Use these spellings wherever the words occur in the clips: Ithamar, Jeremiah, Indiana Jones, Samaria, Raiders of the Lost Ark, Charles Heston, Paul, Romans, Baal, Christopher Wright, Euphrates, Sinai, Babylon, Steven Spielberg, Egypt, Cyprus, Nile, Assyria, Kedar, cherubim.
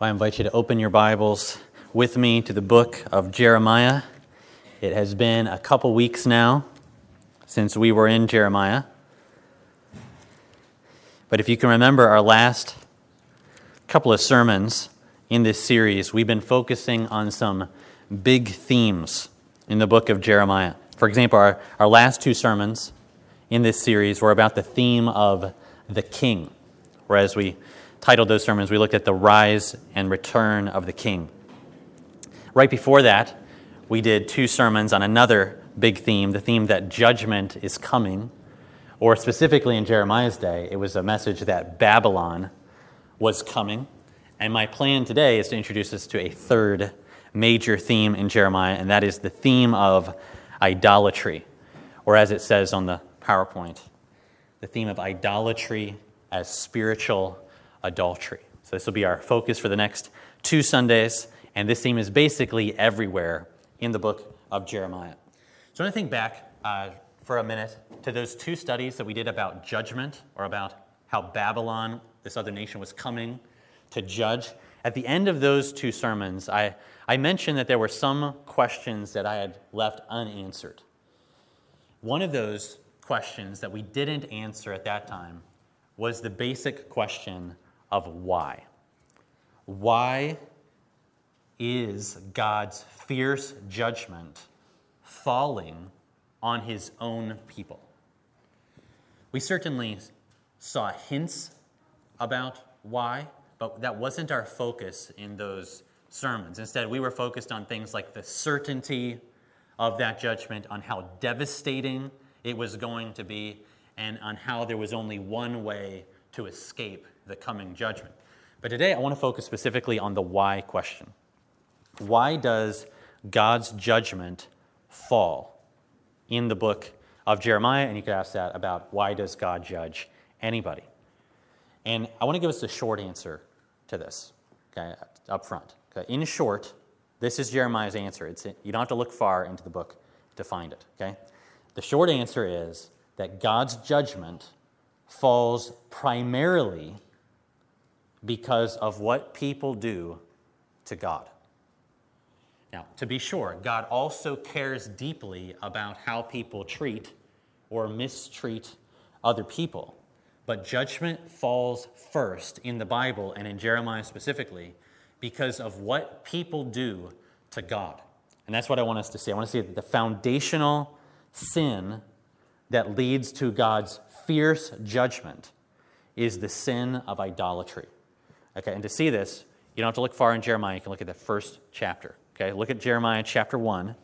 I invite you to open your Bibles with me to the book of Jeremiah. It has been a couple weeks now since we were in Jeremiah. But if you can remember our last couple of sermons in this series, we've been focusing on some big themes in the book of Jeremiah. For example, our last two sermons in this series were about the theme of the king, whereas we titled those sermons, we looked at the rise and return of the king. Right before that, we did two sermons on another big theme, the theme that judgment is coming, or specifically in Jeremiah's day, it was a message that Babylon was coming. And my plan today is to introduce us to a third major theme in Jeremiah, and that is the theme of idolatry, or as it says on the PowerPoint, the theme of idolatry as spiritual adultery. So this will be our focus for the next two Sundays, and this theme is basically everywhere in the book of Jeremiah. So I want to think back for a minute to those two studies that we did about judgment, or about how Babylon, this other nation, was coming to judge. At the end of those two sermons, I mentioned that there were some questions that I had left unanswered. One of those questions that we didn't answer at that time was the basic question of why. Why is God's fierce judgment falling on his own people? We certainly saw hints about why, but that wasn't our focus in those sermons. Instead, we were focused on things like the certainty of that judgment, on how devastating it was going to be, and on how there was only one way to escape the coming judgment. But today I want to focus specifically on the why question. Why does God's judgment fall in the book of Jeremiah? And you could ask that about why does God judge anybody? And I want to give us the short answer to this, okay, up front. Okay? In short, this is Jeremiah's answer. You don't have to look far into the book to find it. Okay? The short answer is that God's judgment falls primarily because of what people do to God. Now, to be sure, God also cares deeply about how people treat or mistreat other people. But judgment falls first in the Bible, and in Jeremiah specifically, because of what people do to God. And that's what I want us to see. I want to see that the foundational sin that leads to God's fierce judgment is the sin of idolatry. Okay, and to see this, you don't have to look far in Jeremiah. You can look at the first chapter. Okay, look at Jeremiah chapter 1,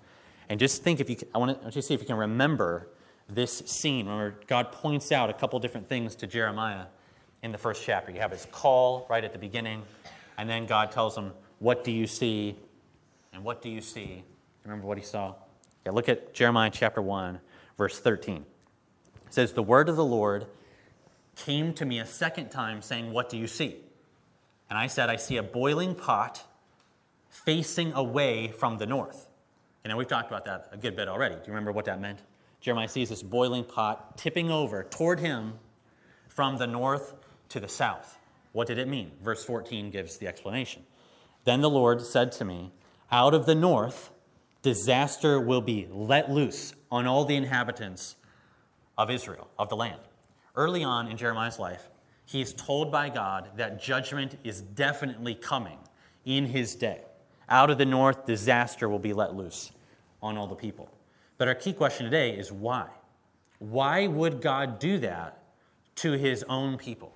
and just think if you can, I want you to see if you can remember this scene. Remember, God points out a couple different things to Jeremiah in the first chapter. You have his call right at the beginning, and then God tells him, "What do you see?" And what do you see? Remember what he saw? Yeah, look at Jeremiah chapter 1, verse 13. It says, "The word of the Lord came to me a second time, saying, 'What do you see?' And I said, 'I see a boiling pot facing away from the north.'" And now we've talked about that a good bit already. Do you remember what that meant? Jeremiah sees this boiling pot tipping over toward him from the north to the south. What did it mean? Verse 14 gives the explanation. "Then the Lord said to me, 'Out of the north, disaster will be let loose on all the inhabitants of Israel, of the land.'" Early on in Jeremiah's life, he is told by God that judgment is definitely coming in his day. Out of the north, disaster will be let loose on all the people. But our key question today is why? Why would God do that to his own people?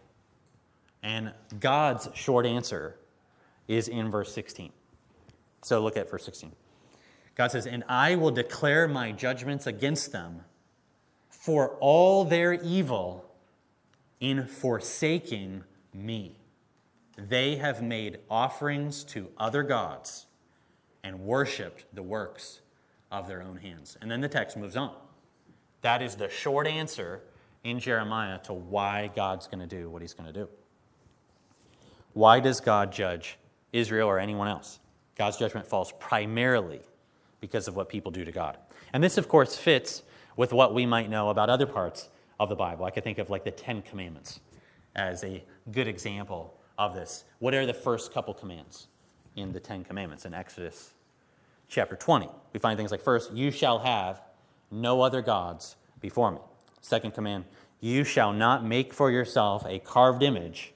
And God's short answer is in verse 16. So look at verse 16. God says, "And I will declare my judgments against them for all their evil in forsaking me. They have made offerings to other gods and worshipped the works of their own hands." And then the text moves on. That is the short answer in Jeremiah to why God's going to do what he's going to do. Why does God judge Israel or anyone else? God's judgment falls primarily because of what people do to God. And this, of course, fits with what we might know about other parts of the Bible. I could think of like the Ten Commandments as a good example of this. What are the first couple commands in the Ten Commandments in Exodus chapter 20? We find things like, first, you shall have no other gods before me. Second command, you shall not make for yourself a carved image,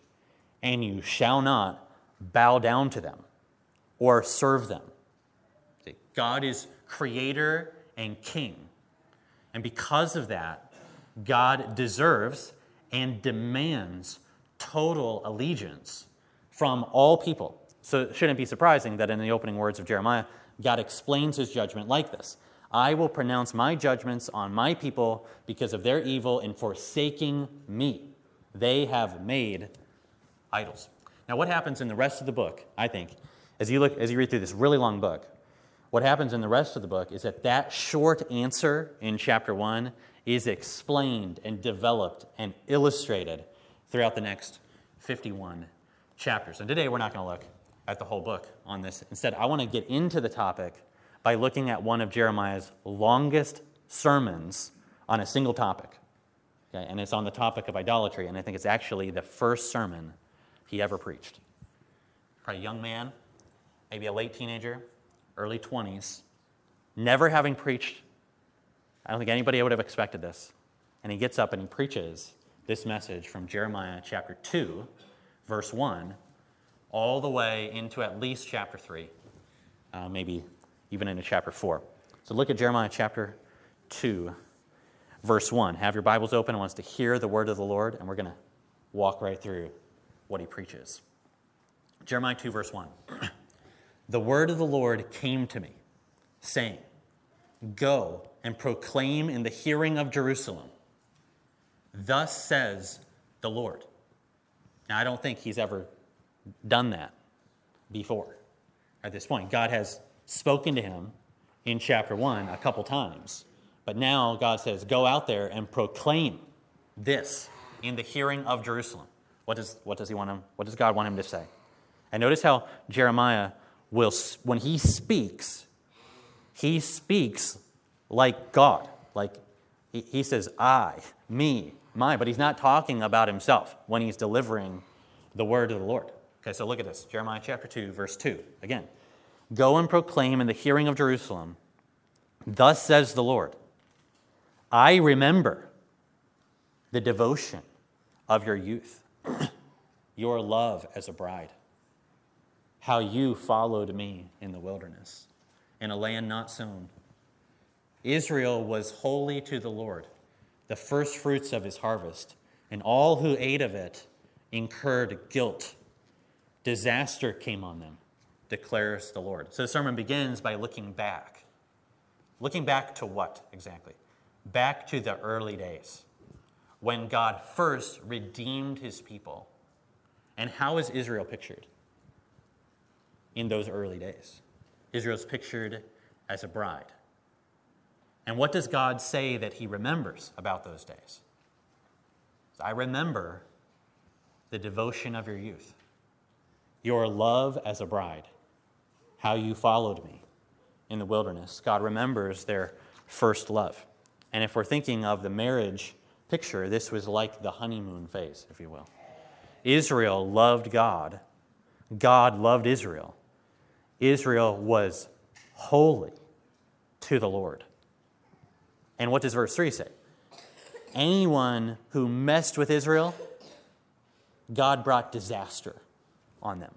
and you shall not bow down to them or serve them. See, God is creator and king. And because of that, God deserves and demands total allegiance from all people. So it shouldn't be surprising that in the opening words of Jeremiah, God explains his judgment like this. I will pronounce my judgments on my people because of their evil in forsaking me. They have made idols. Now, what happens in the rest of the book, I think, as you read through this really long book, what happens in the rest of the book is that short answer in chapter 1 is explained and developed and illustrated throughout the next 51 chapters. And today we're not going to look at the whole book on this. Instead, I want to get into the topic by looking at one of Jeremiah's longest sermons on a single topic. Okay? And it's on the topic of idolatry, and I think it's actually the first sermon he ever preached. Probably a young man, maybe a late teenager, early 20s, never having preached. I don't think anybody would have expected this. And he gets up and he preaches this message from Jeremiah chapter 2, verse 1, all the way into at least chapter 3, maybe even into chapter 4. So look at Jeremiah chapter 2, verse 1. Have your Bibles open. I want us to hear the word of the Lord, and we're going to walk right through what he preaches. Jeremiah 2, verse 1. The word of the Lord came to me, saying, Go and proclaim in the hearing of Jerusalem, thus says the Lord. Now, I don't think he's ever done that before at this point. God has spoken to him in chapter 1 a couple times, but now God says, go out there and proclaim this in the hearing of Jerusalem. What does God want him to say? And notice how Jeremiah will, when he speaks like God, like he says, I, me, my, but he's not talking about himself when he's delivering the word of the Lord. Okay, so look at this, Jeremiah chapter 2, verse 2, again. Go and proclaim in the hearing of Jerusalem, thus says the Lord, I remember the devotion of your youth, your love as a bride, how you followed me in the wilderness, in a land not sown. Israel was holy to the Lord, the first fruits of his harvest, and all who ate of it incurred guilt. Disaster came on them, declares the Lord. So the sermon begins by looking back. Looking back to what exactly? Back to the early days when God first redeemed his people. And how is Israel pictured in those early days? Israel's pictured as a bride. And what does God say that he remembers about those days? I remember the devotion of your youth, your love as a bride, how you followed me in the wilderness. God remembers their first love. And if we're thinking of the marriage picture, this was like the honeymoon phase, if you will. Israel loved God. God loved Israel. Israel was holy to the Lord. And what does verse 3 say? Anyone who messed with Israel, God brought disaster on them.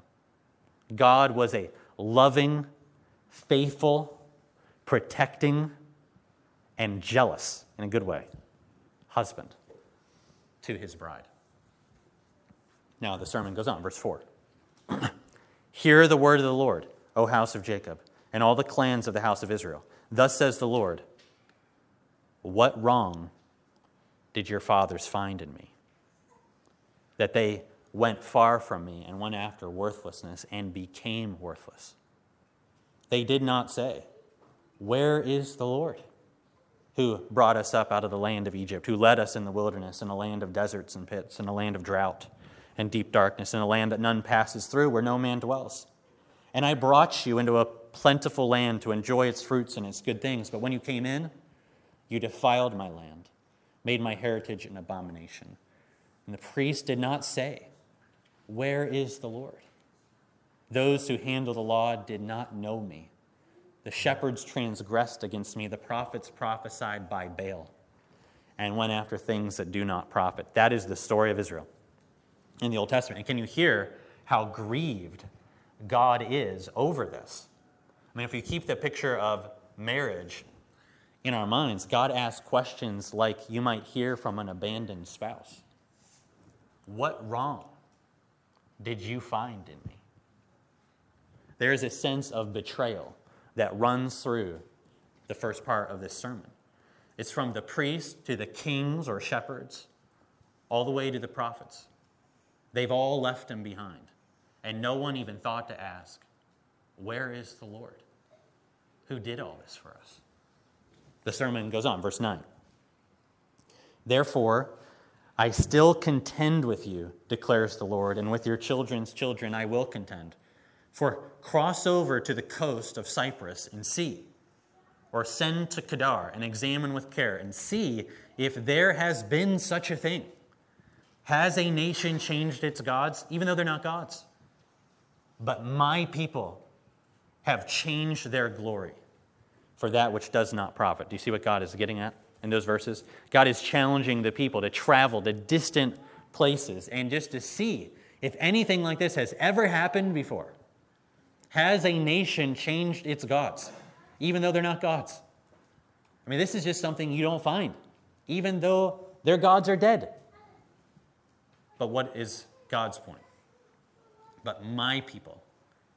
God was a loving, faithful, protecting, and jealous, in a good way, husband to his bride. Now the sermon goes on, verse 4. Hear the word of the Lord, O house of Jacob, and all the clans of the house of Israel. Thus says the Lord, what wrong did your fathers find in me, that they went far from me and went after worthlessness and became worthless? They did not say, where is the Lord who brought us up out of the land of Egypt, who led us in the wilderness, in a land of deserts and pits, in a land of drought and deep darkness, in a land that none passes through, where no man dwells. And I brought you into a plentiful land to enjoy its fruits and its good things, but when you came in, you defiled my land, made my heritage an abomination. And the priests did not say, Where is the Lord? Those who handle the law did not know me. The shepherds transgressed against me. The prophets prophesied by Baal and went after things that do not profit. That is the story of Israel in the Old Testament. And can you hear how grieved God is over this? I mean, if you keep the picture of marriage in our minds, God asks questions like you might hear from an abandoned spouse. What wrong did you find in me? There is a sense of betrayal that runs through the first part of this sermon. It's from the priests to the kings or shepherds, all the way to the prophets. They've all left him behind. And no one even thought to ask, where is the Lord who did all this for us? The sermon goes on, verse 9. Therefore, I still contend with you, declares the Lord, and with your children's children I will contend. For cross over to the coast of Cyprus and see, or send to Kedar and examine with care and see if there has been such a thing. Has a nation changed its gods, even though they're not gods? But my people have changed their glory for that which does not profit. Do you see what God is getting at in those verses? God is challenging the people to travel to distant places and just to see if anything like this has ever happened before. Has a nation changed its gods, even though they're not gods? I mean, this is just something you don't find, even though their gods are dead. But what is God's point? But my people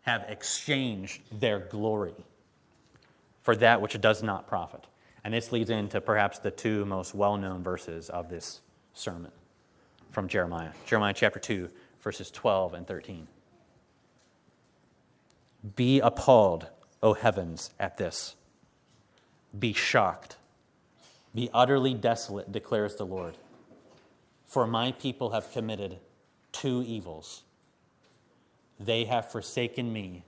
have exchanged their glory for that which does not profit. And this leads into perhaps the two most well-known verses of this sermon from Jeremiah. Jeremiah chapter 2, verses 12 and 13. Be appalled, O heavens, at this. Be shocked. Be utterly desolate, declares the Lord. For my people have committed two evils. They have forsaken me,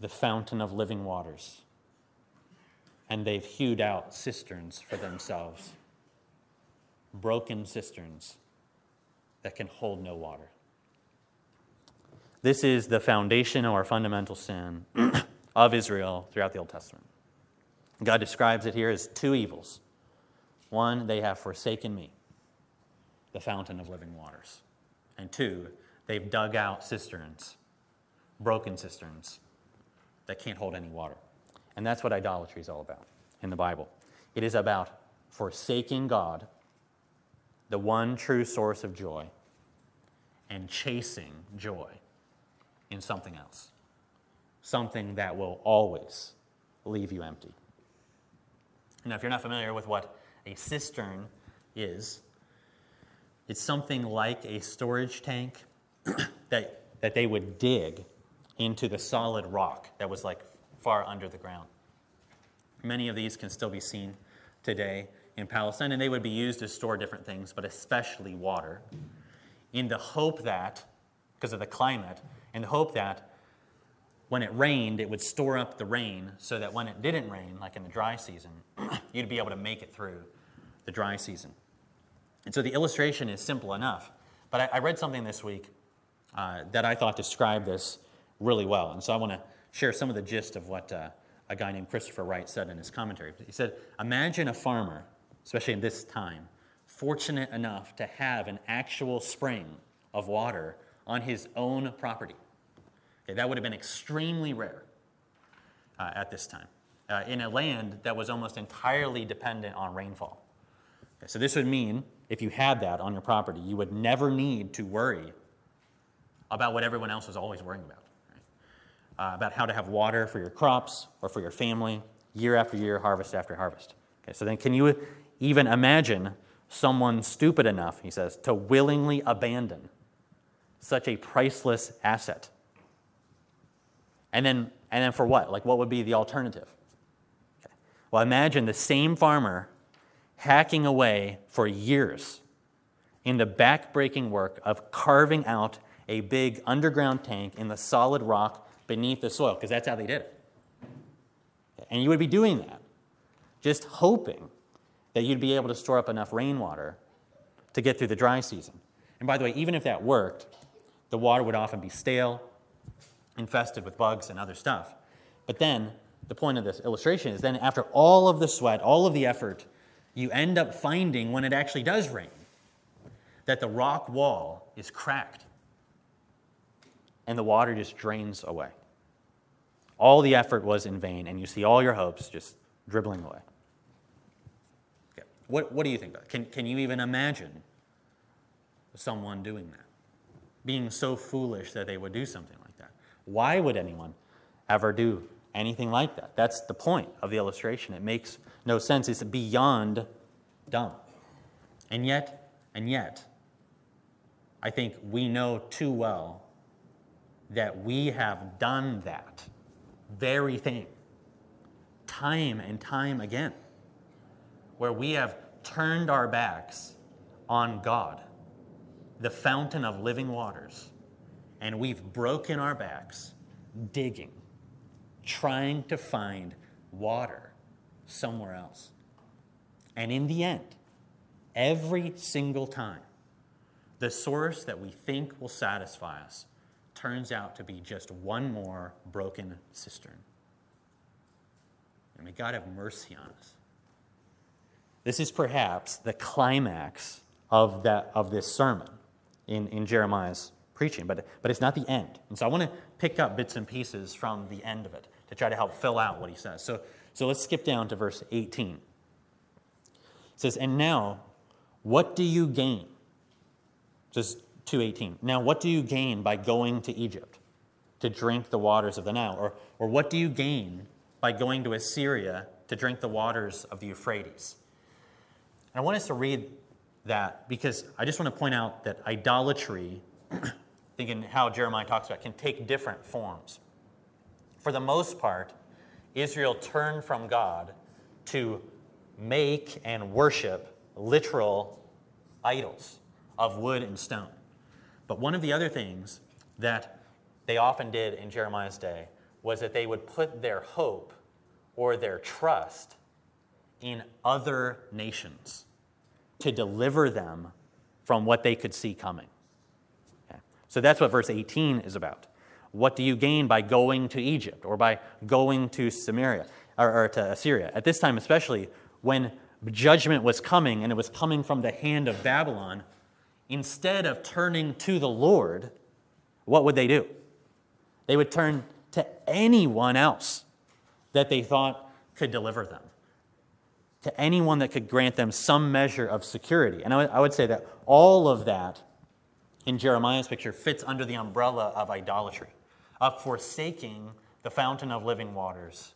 the fountain of living waters, and they've hewed out cisterns for themselves, broken cisterns that can hold no water. This is the foundation or fundamental sin of Israel throughout the Old Testament. God describes it here as two evils. One, they have forsaken me, the fountain of living waters. And two, they've dug out cisterns, broken cisterns that can't hold any water. And that's what idolatry is all about in the Bible. It is about forsaking God, the one true source of joy, and chasing joy in something else, something that will always leave you empty. Now, if you're not familiar with what a cistern is, it's something like a storage tank that they would dig into the solid rock that was like far under the ground. Many of these can still be seen today in Palestine, and they would be used to store different things, but especially water, in the hope that, because of the climate, in the hope that when it rained, it would store up the rain so that when it didn't rain, like in the dry season, you'd be able to make it through the dry season. And so the illustration is simple enough. But I read something this week that I thought described this really well. And so I want to share some of the gist of what a guy named Christopher Wright said in his commentary. He said, imagine a farmer, especially in this time, fortunate enough to have an actual spring of water on his own property. Okay, that would have been extremely rare at this time, in a land that was almost entirely dependent on rainfall. Okay, so this would mean, if you had that on your property, you would never need to worry about what everyone else was always worrying about, right? About how to have water for your crops or for your family, year after year, harvest after harvest. Okay, so then can you even imagine someone stupid enough, he says, to willingly abandon such a priceless asset? And then for what? Like, what would be the alternative? Okay. Well, imagine the same farmer hacking away for years in the back-breaking work of carving out a big underground tank in the solid rock beneath the soil, because that's how they did it. And you would be doing that, just hoping that you'd be able to store up enough rainwater to get through the dry season. And by the way, even if that worked, The water would often be stale, infested with bugs and other stuff. But then, the point of this illustration is then after all of the sweat, all of the effort, you end up finding when it actually does rain that the rock wall is cracked and the water just drains away. All the effort was in vain, and you see all your hopes just dribbling away. Okay. What do you think about it? Can you even imagine someone doing that? Being so foolish that they would do something like that. Why would anyone ever do anything like that? That's the point of the illustration. It makes no sense. It's beyond dumb. And yet, I think we know too well that we have done that very thing time and time again, where we have turned our backs on God, the fountain of living waters, and we've broken our backs digging, trying to find water somewhere else. And in the end, every single time, the source that we think will satisfy us turns out to be just one more broken cistern. And may God have mercy on us. This is perhaps the climax of this sermon in Jeremiah's preaching, but it's not the end. And so I want to pick up bits and pieces from the end of it to try to help fill out what he says. So let's skip down to verse 18. It says, "And now, what do you gain?" Just 2:18. "Now, what do you gain by going to Egypt to drink the waters of the Nile? Or what do you gain by going to Assyria to drink the waters of the Euphrates?" And I want us to read that because I just want to point out that idolatry, thinking how Jeremiah talks about, can take different forms. For the most part, Israel turned from God to make and worship literal idols of wood and stone. But one of the other things that they often did in Jeremiah's day was that they would put their hope or their trust in other nations to deliver them from what they could see coming. Okay. So that's what verse 18 is about. What do you gain by going to Egypt or by going to Samaria or to Assyria? At this time especially, when judgment was coming and it was coming from the hand of Babylon, instead of turning to the Lord, what would they do? They would turn to anyone else that they thought could deliver them, to anyone that could grant them some measure of security. And I would say that all of that in Jeremiah's picture fits under the umbrella of idolatry, of forsaking the fountain of living waters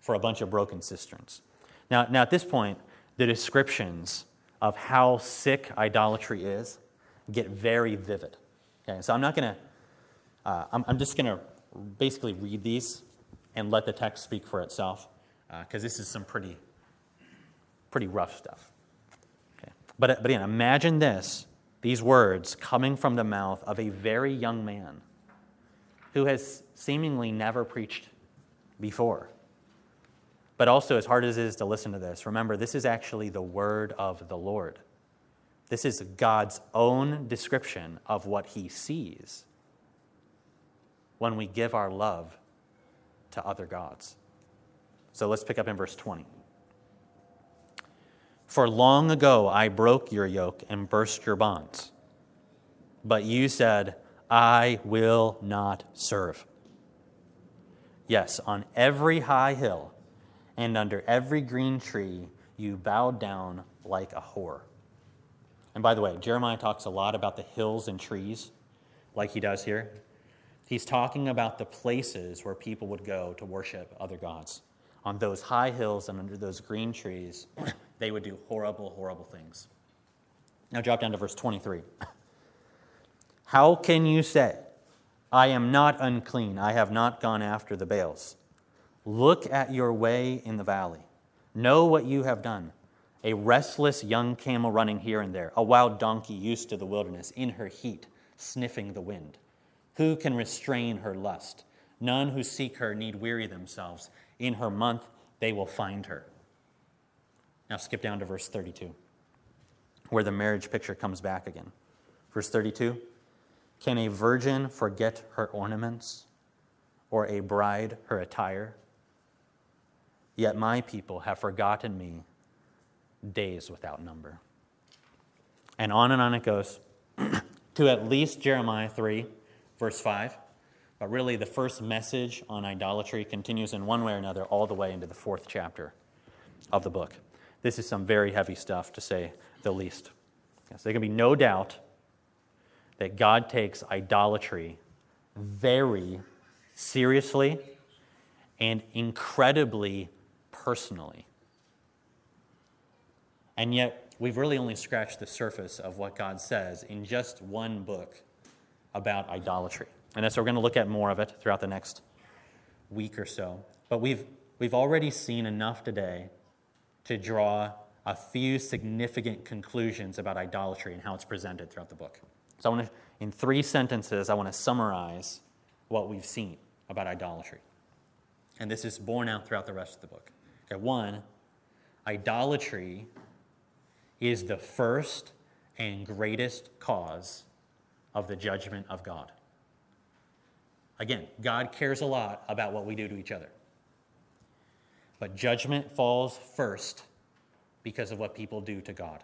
for a bunch of broken cisterns. Now at this point, the descriptions of how sick idolatry is get very vivid. Okay, so I'm not going to, I'm just going to basically read these and let the text speak for itself, because this is some pretty rough stuff. Okay. But again, imagine these words coming from the mouth of a very young man who has seemingly never preached before. But also, as hard as it is to listen to this, remember, this is actually the word of the Lord. This is God's own description of what he sees when we give our love to other gods. So let's pick up in verse 20. "For long ago I broke your yoke and burst your bonds, but you said, 'I will not serve.' Yes, on every high hill and under every green tree, you bowed down like a whore." And by the way, Jeremiah talks a lot about the hills and trees, like he does here. He's talking about the places where people would go to worship other gods. On those high hills and under those green trees, they would do horrible, horrible things. Now drop down to verse 23. "How can you say, 'I am not unclean, I have not gone after the Baals'? Look at your way in the valley. Know what you have done. A restless young camel running here and there, a wild donkey used to the wilderness, in her heat, sniffing the wind. Who can restrain her lust? None who seek her need weary themselves. In her month they will find her." Now skip down to verse 32, where the marriage picture comes back again. Verse 32, Can a virgin forget her ornaments, or a bride her attire? Yet my people have forgotten me days without number." And on it goes to at least Jeremiah 3, verse 5. But really the first message on idolatry continues in one way or another all the way into the 4th chapter of the book. This is some very heavy stuff, to say the least. So there can be no doubt that God takes idolatry very seriously and incredibly personally. And yet we've really only scratched the surface of what God says in just one book about idolatry. And so we're going to look at more of it throughout the next week or so. But we've already seen enough today to draw a few significant conclusions about idolatry and how it's presented throughout the book. So I want to, in 3 sentences, I want to summarize what we've seen about idolatry. And this is borne out throughout the rest of the book. Okay, 1, idolatry is the first and greatest cause of the judgment of God. Again, God cares a lot about what we do to each other. But judgment falls first because of what people do to God.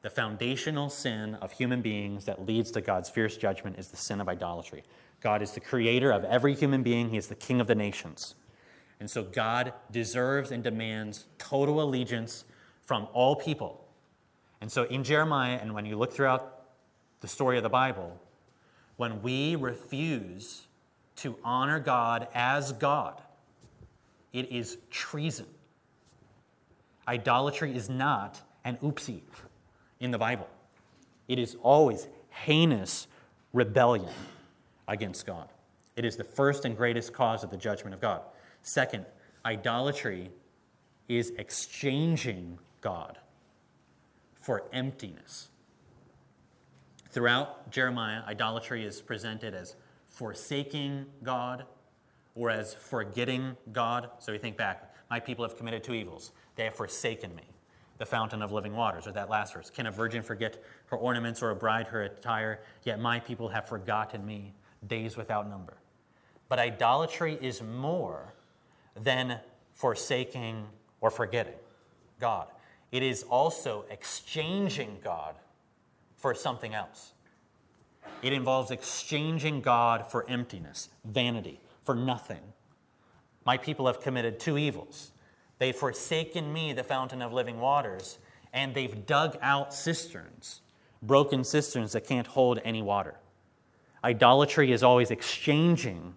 The foundational sin of human beings that leads to God's fierce judgment is the sin of idolatry. God is the creator of every human being. He is the king of the nations. And so God deserves and demands total allegiance from all people. And so in Jeremiah, and when you look throughout the story of the Bible, when we refuse to honor God as God, it is treason. Idolatry is not an oopsie in the Bible. It is always heinous rebellion against God. It is the first and greatest cause of the judgment of God. 2, idolatry is exchanging God for emptiness. Throughout Jeremiah, idolatry is presented as forsaking God or as forgetting God. So we think back, my people have committed 2 evils. They have forsaken me, the fountain of living waters, or that last verse. Can a virgin forget her ornaments or a bride her attire? Yet my people have forgotten me days without number. But idolatry is more than forsaking or forgetting God. It is also exchanging God for something else. It involves exchanging God for emptiness, vanity, for nothing. My people have committed 2 evils. They've forsaken me, the fountain of living waters, and they've dug out cisterns, broken cisterns that can't hold any water. Idolatry is always exchanging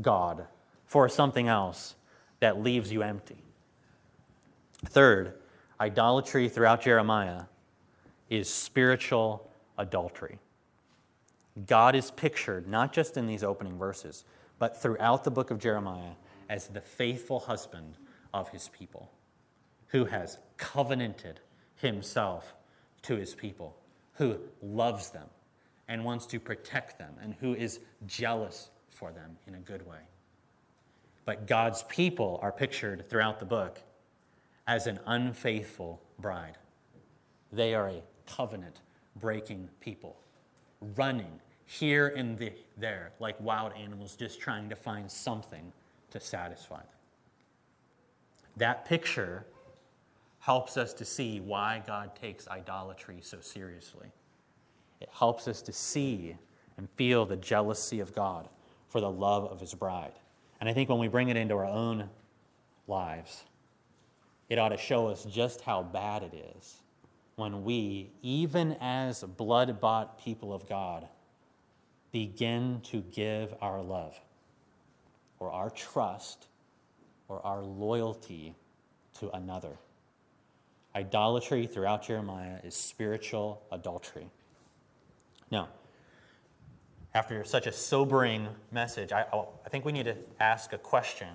God for something else that leaves you empty. 3, idolatry throughout Jeremiah is spiritual adultery. God is pictured, not just in these opening verses, but throughout the book of Jeremiah as the faithful husband of his people, who has covenanted himself to his people, who loves them and wants to protect them, and who is jealous for them in a good way. But God's people are pictured throughout the book as an unfaithful bride. They are a covenant-breaking people, running here and there like wild animals, just trying to find something to satisfy them. That picture helps us to see why God takes idolatry so seriously. It helps us to see and feel the jealousy of God for the love of his bride. And I think when we bring it into our own lives, it ought to show us just how bad it is when we, even as blood-bought people of God, begin to give our love or our trust or our loyalty to another. Idolatry throughout Jeremiah is spiritual adultery. Now, after such a sobering message, I think we need to ask a question.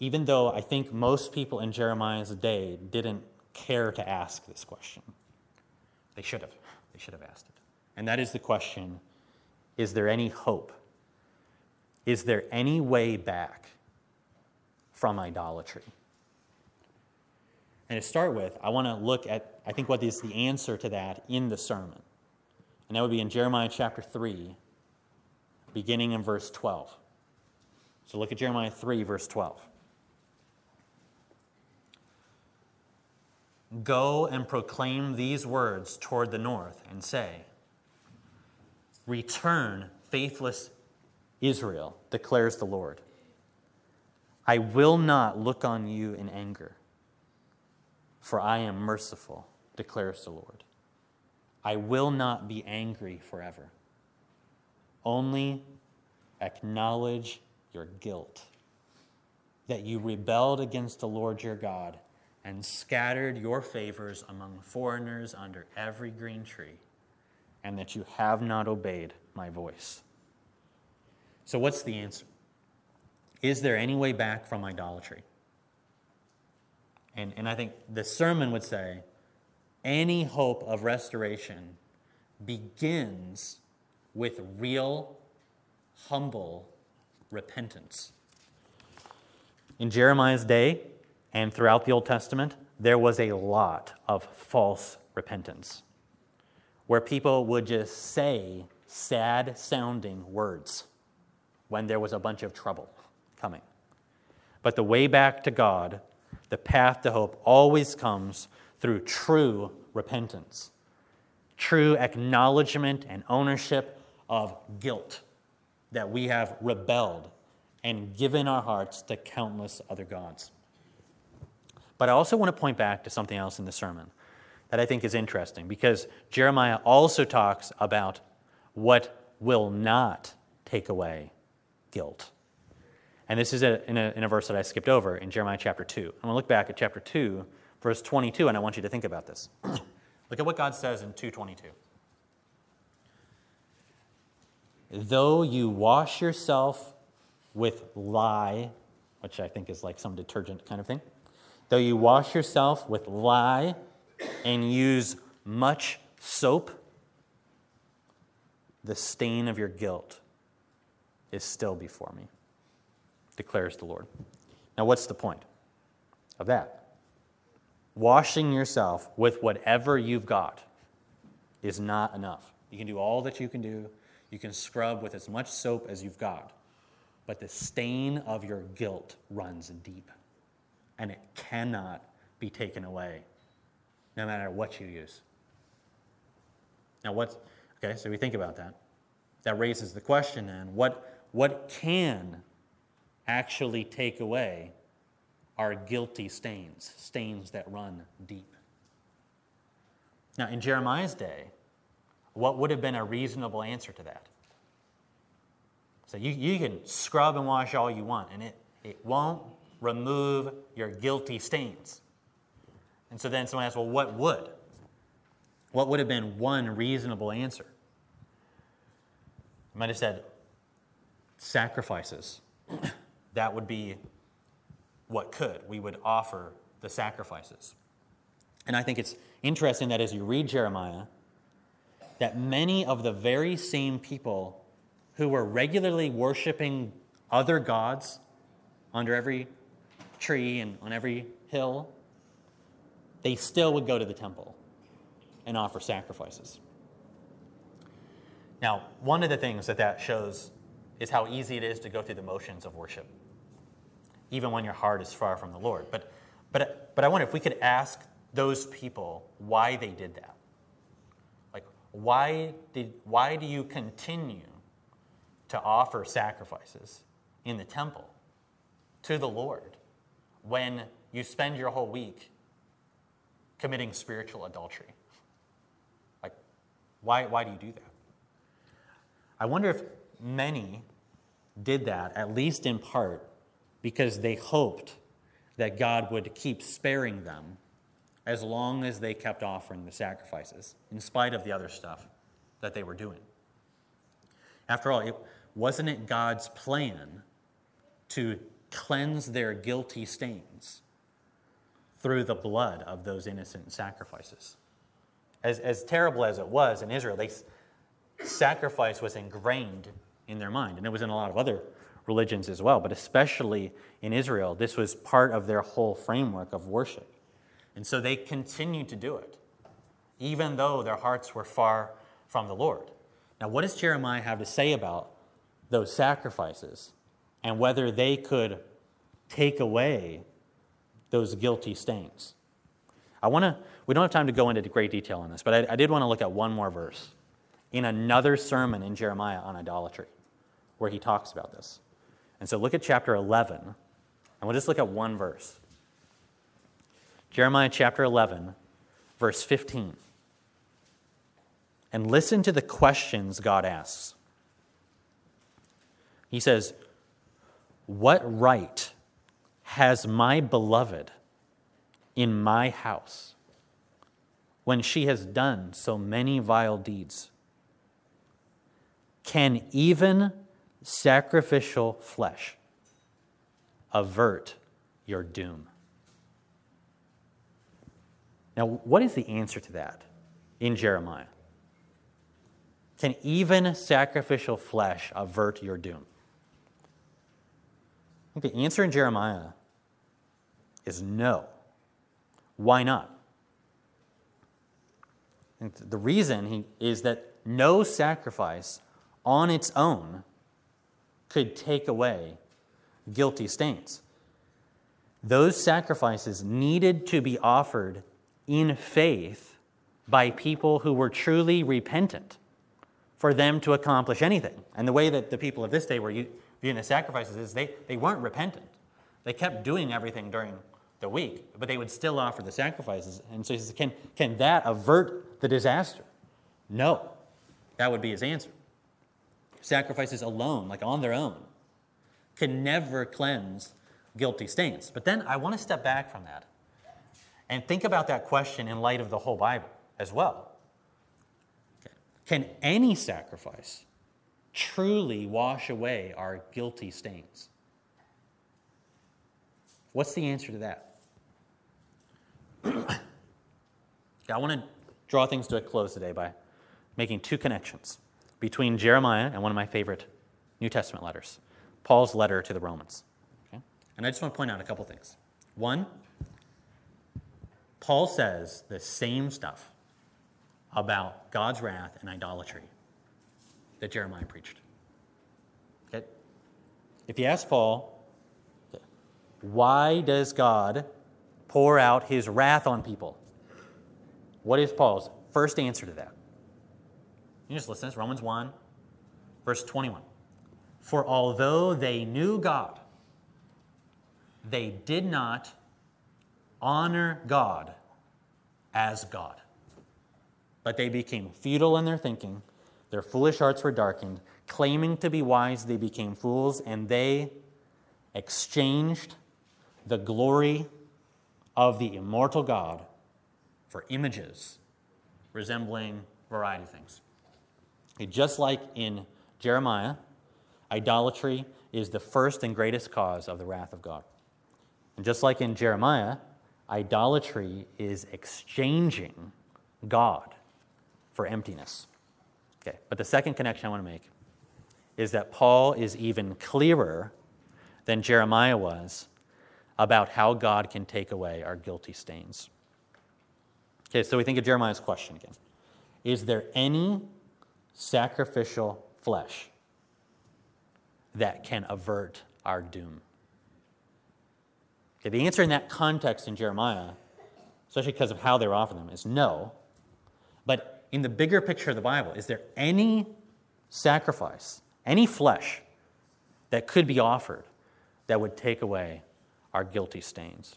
Even though I think most people in Jeremiah's day didn't care to ask this question. They should have asked it. And that is the question, is there any hope? Is there any way back from idolatry? And to start with, I want to look at, I think, what is the answer to that in the sermon. And that would be in Jeremiah chapter 3, beginning in verse 12. So look at Jeremiah 3, verse 12. Go and proclaim these words toward the north and say, return, faithless Israel, declares the Lord. I will not look on you in anger, for I am merciful, declares the Lord. I will not be angry forever. Only acknowledge your guilt, that you rebelled against the Lord your God and scattered your favors among foreigners under every green tree, and that you have not obeyed my voice. So what's the answer? Is there any way back from idolatry? And I think the sermon would say, any hope of restoration begins with real, humble repentance. In Jeremiah's day and throughout the Old Testament, there was a lot of false repentance, where people would just say sad-sounding words when there was a bunch of trouble coming. But the way back to God, the path to hope, always comes through true repentance, true acknowledgement and ownership of guilt that we have rebelled and given our hearts to countless other gods. But I also want to point back to something else in the sermon that I think is interesting, because Jeremiah also talks about what will not take away guilt. And this is in a verse that I skipped over in Jeremiah chapter 2. I'm going to look back at chapter 2, verse 22, and I want you to think about this. Look at what God says in 2:22. Though you wash yourself with lye, which I think is like some detergent kind of thing, though you wash yourself with lye and use much soap, the stain of your guilt is still before me, declares the Lord. Now, what's the point of that? Washing yourself with whatever you've got is not enough. You can do all that you can do. You can scrub with as much soap as you've got. But the stain of your guilt runs deep, and it cannot be taken away, no matter what you use. Now, okay, so we think about that. That raises the question then, what can actually take away our guilty stains, stains that run deep? Now, in Jeremiah's day, what would have been a reasonable answer to that? So you can scrub and wash all you want, and it won't remove your guilty stains. And so then someone asks, well, what would? What would have been one reasonable answer? I might have said sacrifices. That would be what could. We would offer the sacrifices. And I think it's interesting that as you read Jeremiah, that many of the very same people who were regularly worshiping other gods under every tree and on every hill, they still would go to the temple and offer sacrifices. Now, one of the things that shows is how easy it is to go through the motions of worship, even when your heart is far from the Lord. But I wonder if we could ask those people why they did that. Like, why do you continue to offer sacrifices in the temple to the Lord when you spend your whole week committing spiritual adultery? Like, why do you do that? I wonder if many did that, at least in part, because they hoped that God would keep sparing them as long as they kept offering the sacrifices, in spite of the other stuff that they were doing. After all, wasn't it God's plan to cleanse their guilty stains through the blood of those innocent sacrifices? As terrible as it was in Israel, sacrifice was ingrained in their mind, and it was in a lot of other religions as well, but especially in Israel, this was part of their whole framework of worship. And so they continued to do it, even though their hearts were far from the Lord. Now, what does Jeremiah have to say about those sacrifices and whether they could take away those guilty stains? We don't have time to go into great detail on this, but I did want to look at one more verse in another sermon in Jeremiah on idolatry where he talks about this. And so look at chapter 11, and we'll just look at one verse. Jeremiah chapter 11, verse 15. And listen to the questions God asks. He says, "What right has my beloved in my house when she has done so many vile deeds? Can even sacrificial flesh avert your doom?" Now, what is the answer to that in Jeremiah? Can even sacrificial flesh avert your doom? I think the answer in Jeremiah is no. Why not? And the reason is that no sacrifice on its own could take away guilty stains. Those sacrifices needed to be offered in faith by people who were truly repentant for them to accomplish anything. And the way that the people of this day were viewing the sacrifices is they weren't repentant. They kept doing everything during the week, but they would still offer the sacrifices. And so he says, can that avert the disaster? No. That would be his answer. Sacrifices alone, like on their own, can never cleanse guilty stains. But then I want to step back from that and think about that question in light of the whole Bible as well. Can any sacrifice truly wash away our guilty stains? What's the answer to that? I want to draw things to a close today by making two connections between Jeremiah and one of my favorite New Testament letters, Paul's letter to the Romans. Okay? And I just want to point out a couple things. One, Paul says the same stuff about God's wrath and idolatry that Jeremiah preached. Okay? If you ask Paul, why does God pour out his wrath on people? What is Paul's first answer to that? You just listen to this, Romans 1, verse 21. For although they knew God, they did not honor God as God. But they became futile in their thinking, their foolish hearts were darkened, claiming to be wise they became fools, and they exchanged the glory of the immortal God for images resembling a variety of things. Just like in Jeremiah, idolatry is the first and greatest cause of the wrath of God. And just like in Jeremiah, idolatry is exchanging God for emptiness. Okay, but the second connection I want to make is that Paul is even clearer than Jeremiah was about how God can take away our guilty stains. Okay, so we think of Jeremiah's question again. Is there any sacrificial flesh that can avert our doom? Okay, the answer in that context in Jeremiah, especially because of how they were offering them, is no. But in the bigger picture of the Bible, is there any sacrifice, any flesh that could be offered that would take away our guilty stains?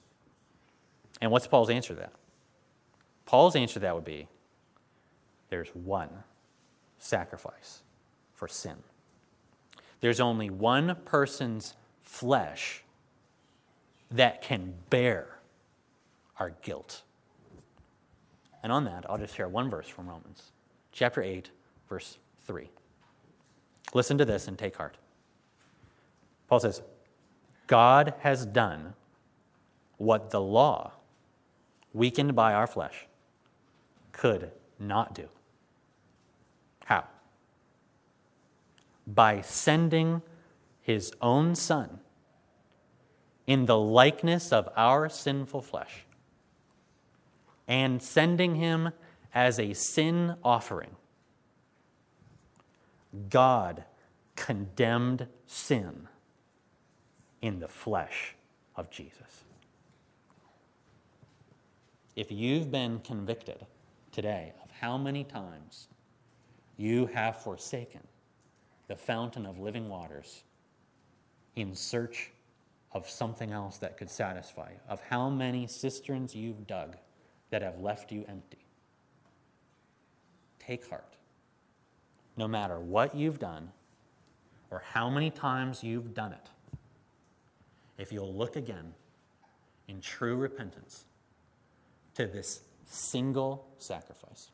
And what's Paul's answer to that? Paul's answer to that would be, there's one sacrifice for sin. There's only one person's flesh that can bear our guilt. And on that, I'll just share one verse from Romans, chapter 8, verse 3. Listen to this and take heart. Paul says, God has done what the law, weakened by our flesh, could not do. How? By sending his own Son in the likeness of our sinful flesh and sending him as a sin offering God condemned sin in the flesh of Jesus. If you've been convicted today of how many times you have forsaken the fountain of living waters in search of something else that could satisfy you, of how many cisterns you've dug that have left you empty, take heart. No matter what you've done or how many times you've done it, if you'll look again in true repentance to this single sacrifice,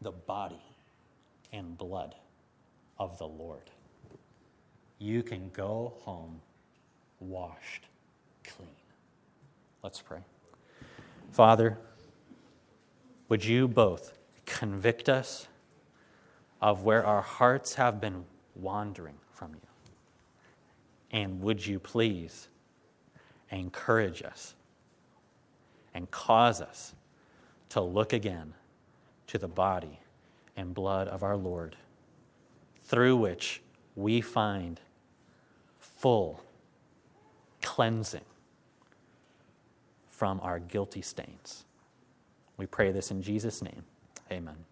the body and blood of the Lord, you can go home washed clean. Let's pray. Father, would you both convict us of where our hearts have been wandering from you? And would you please encourage us and cause us to look again to the body and blood of our Lord, through which we find full cleansing from our guilty stains. We pray this in Jesus' name. Amen.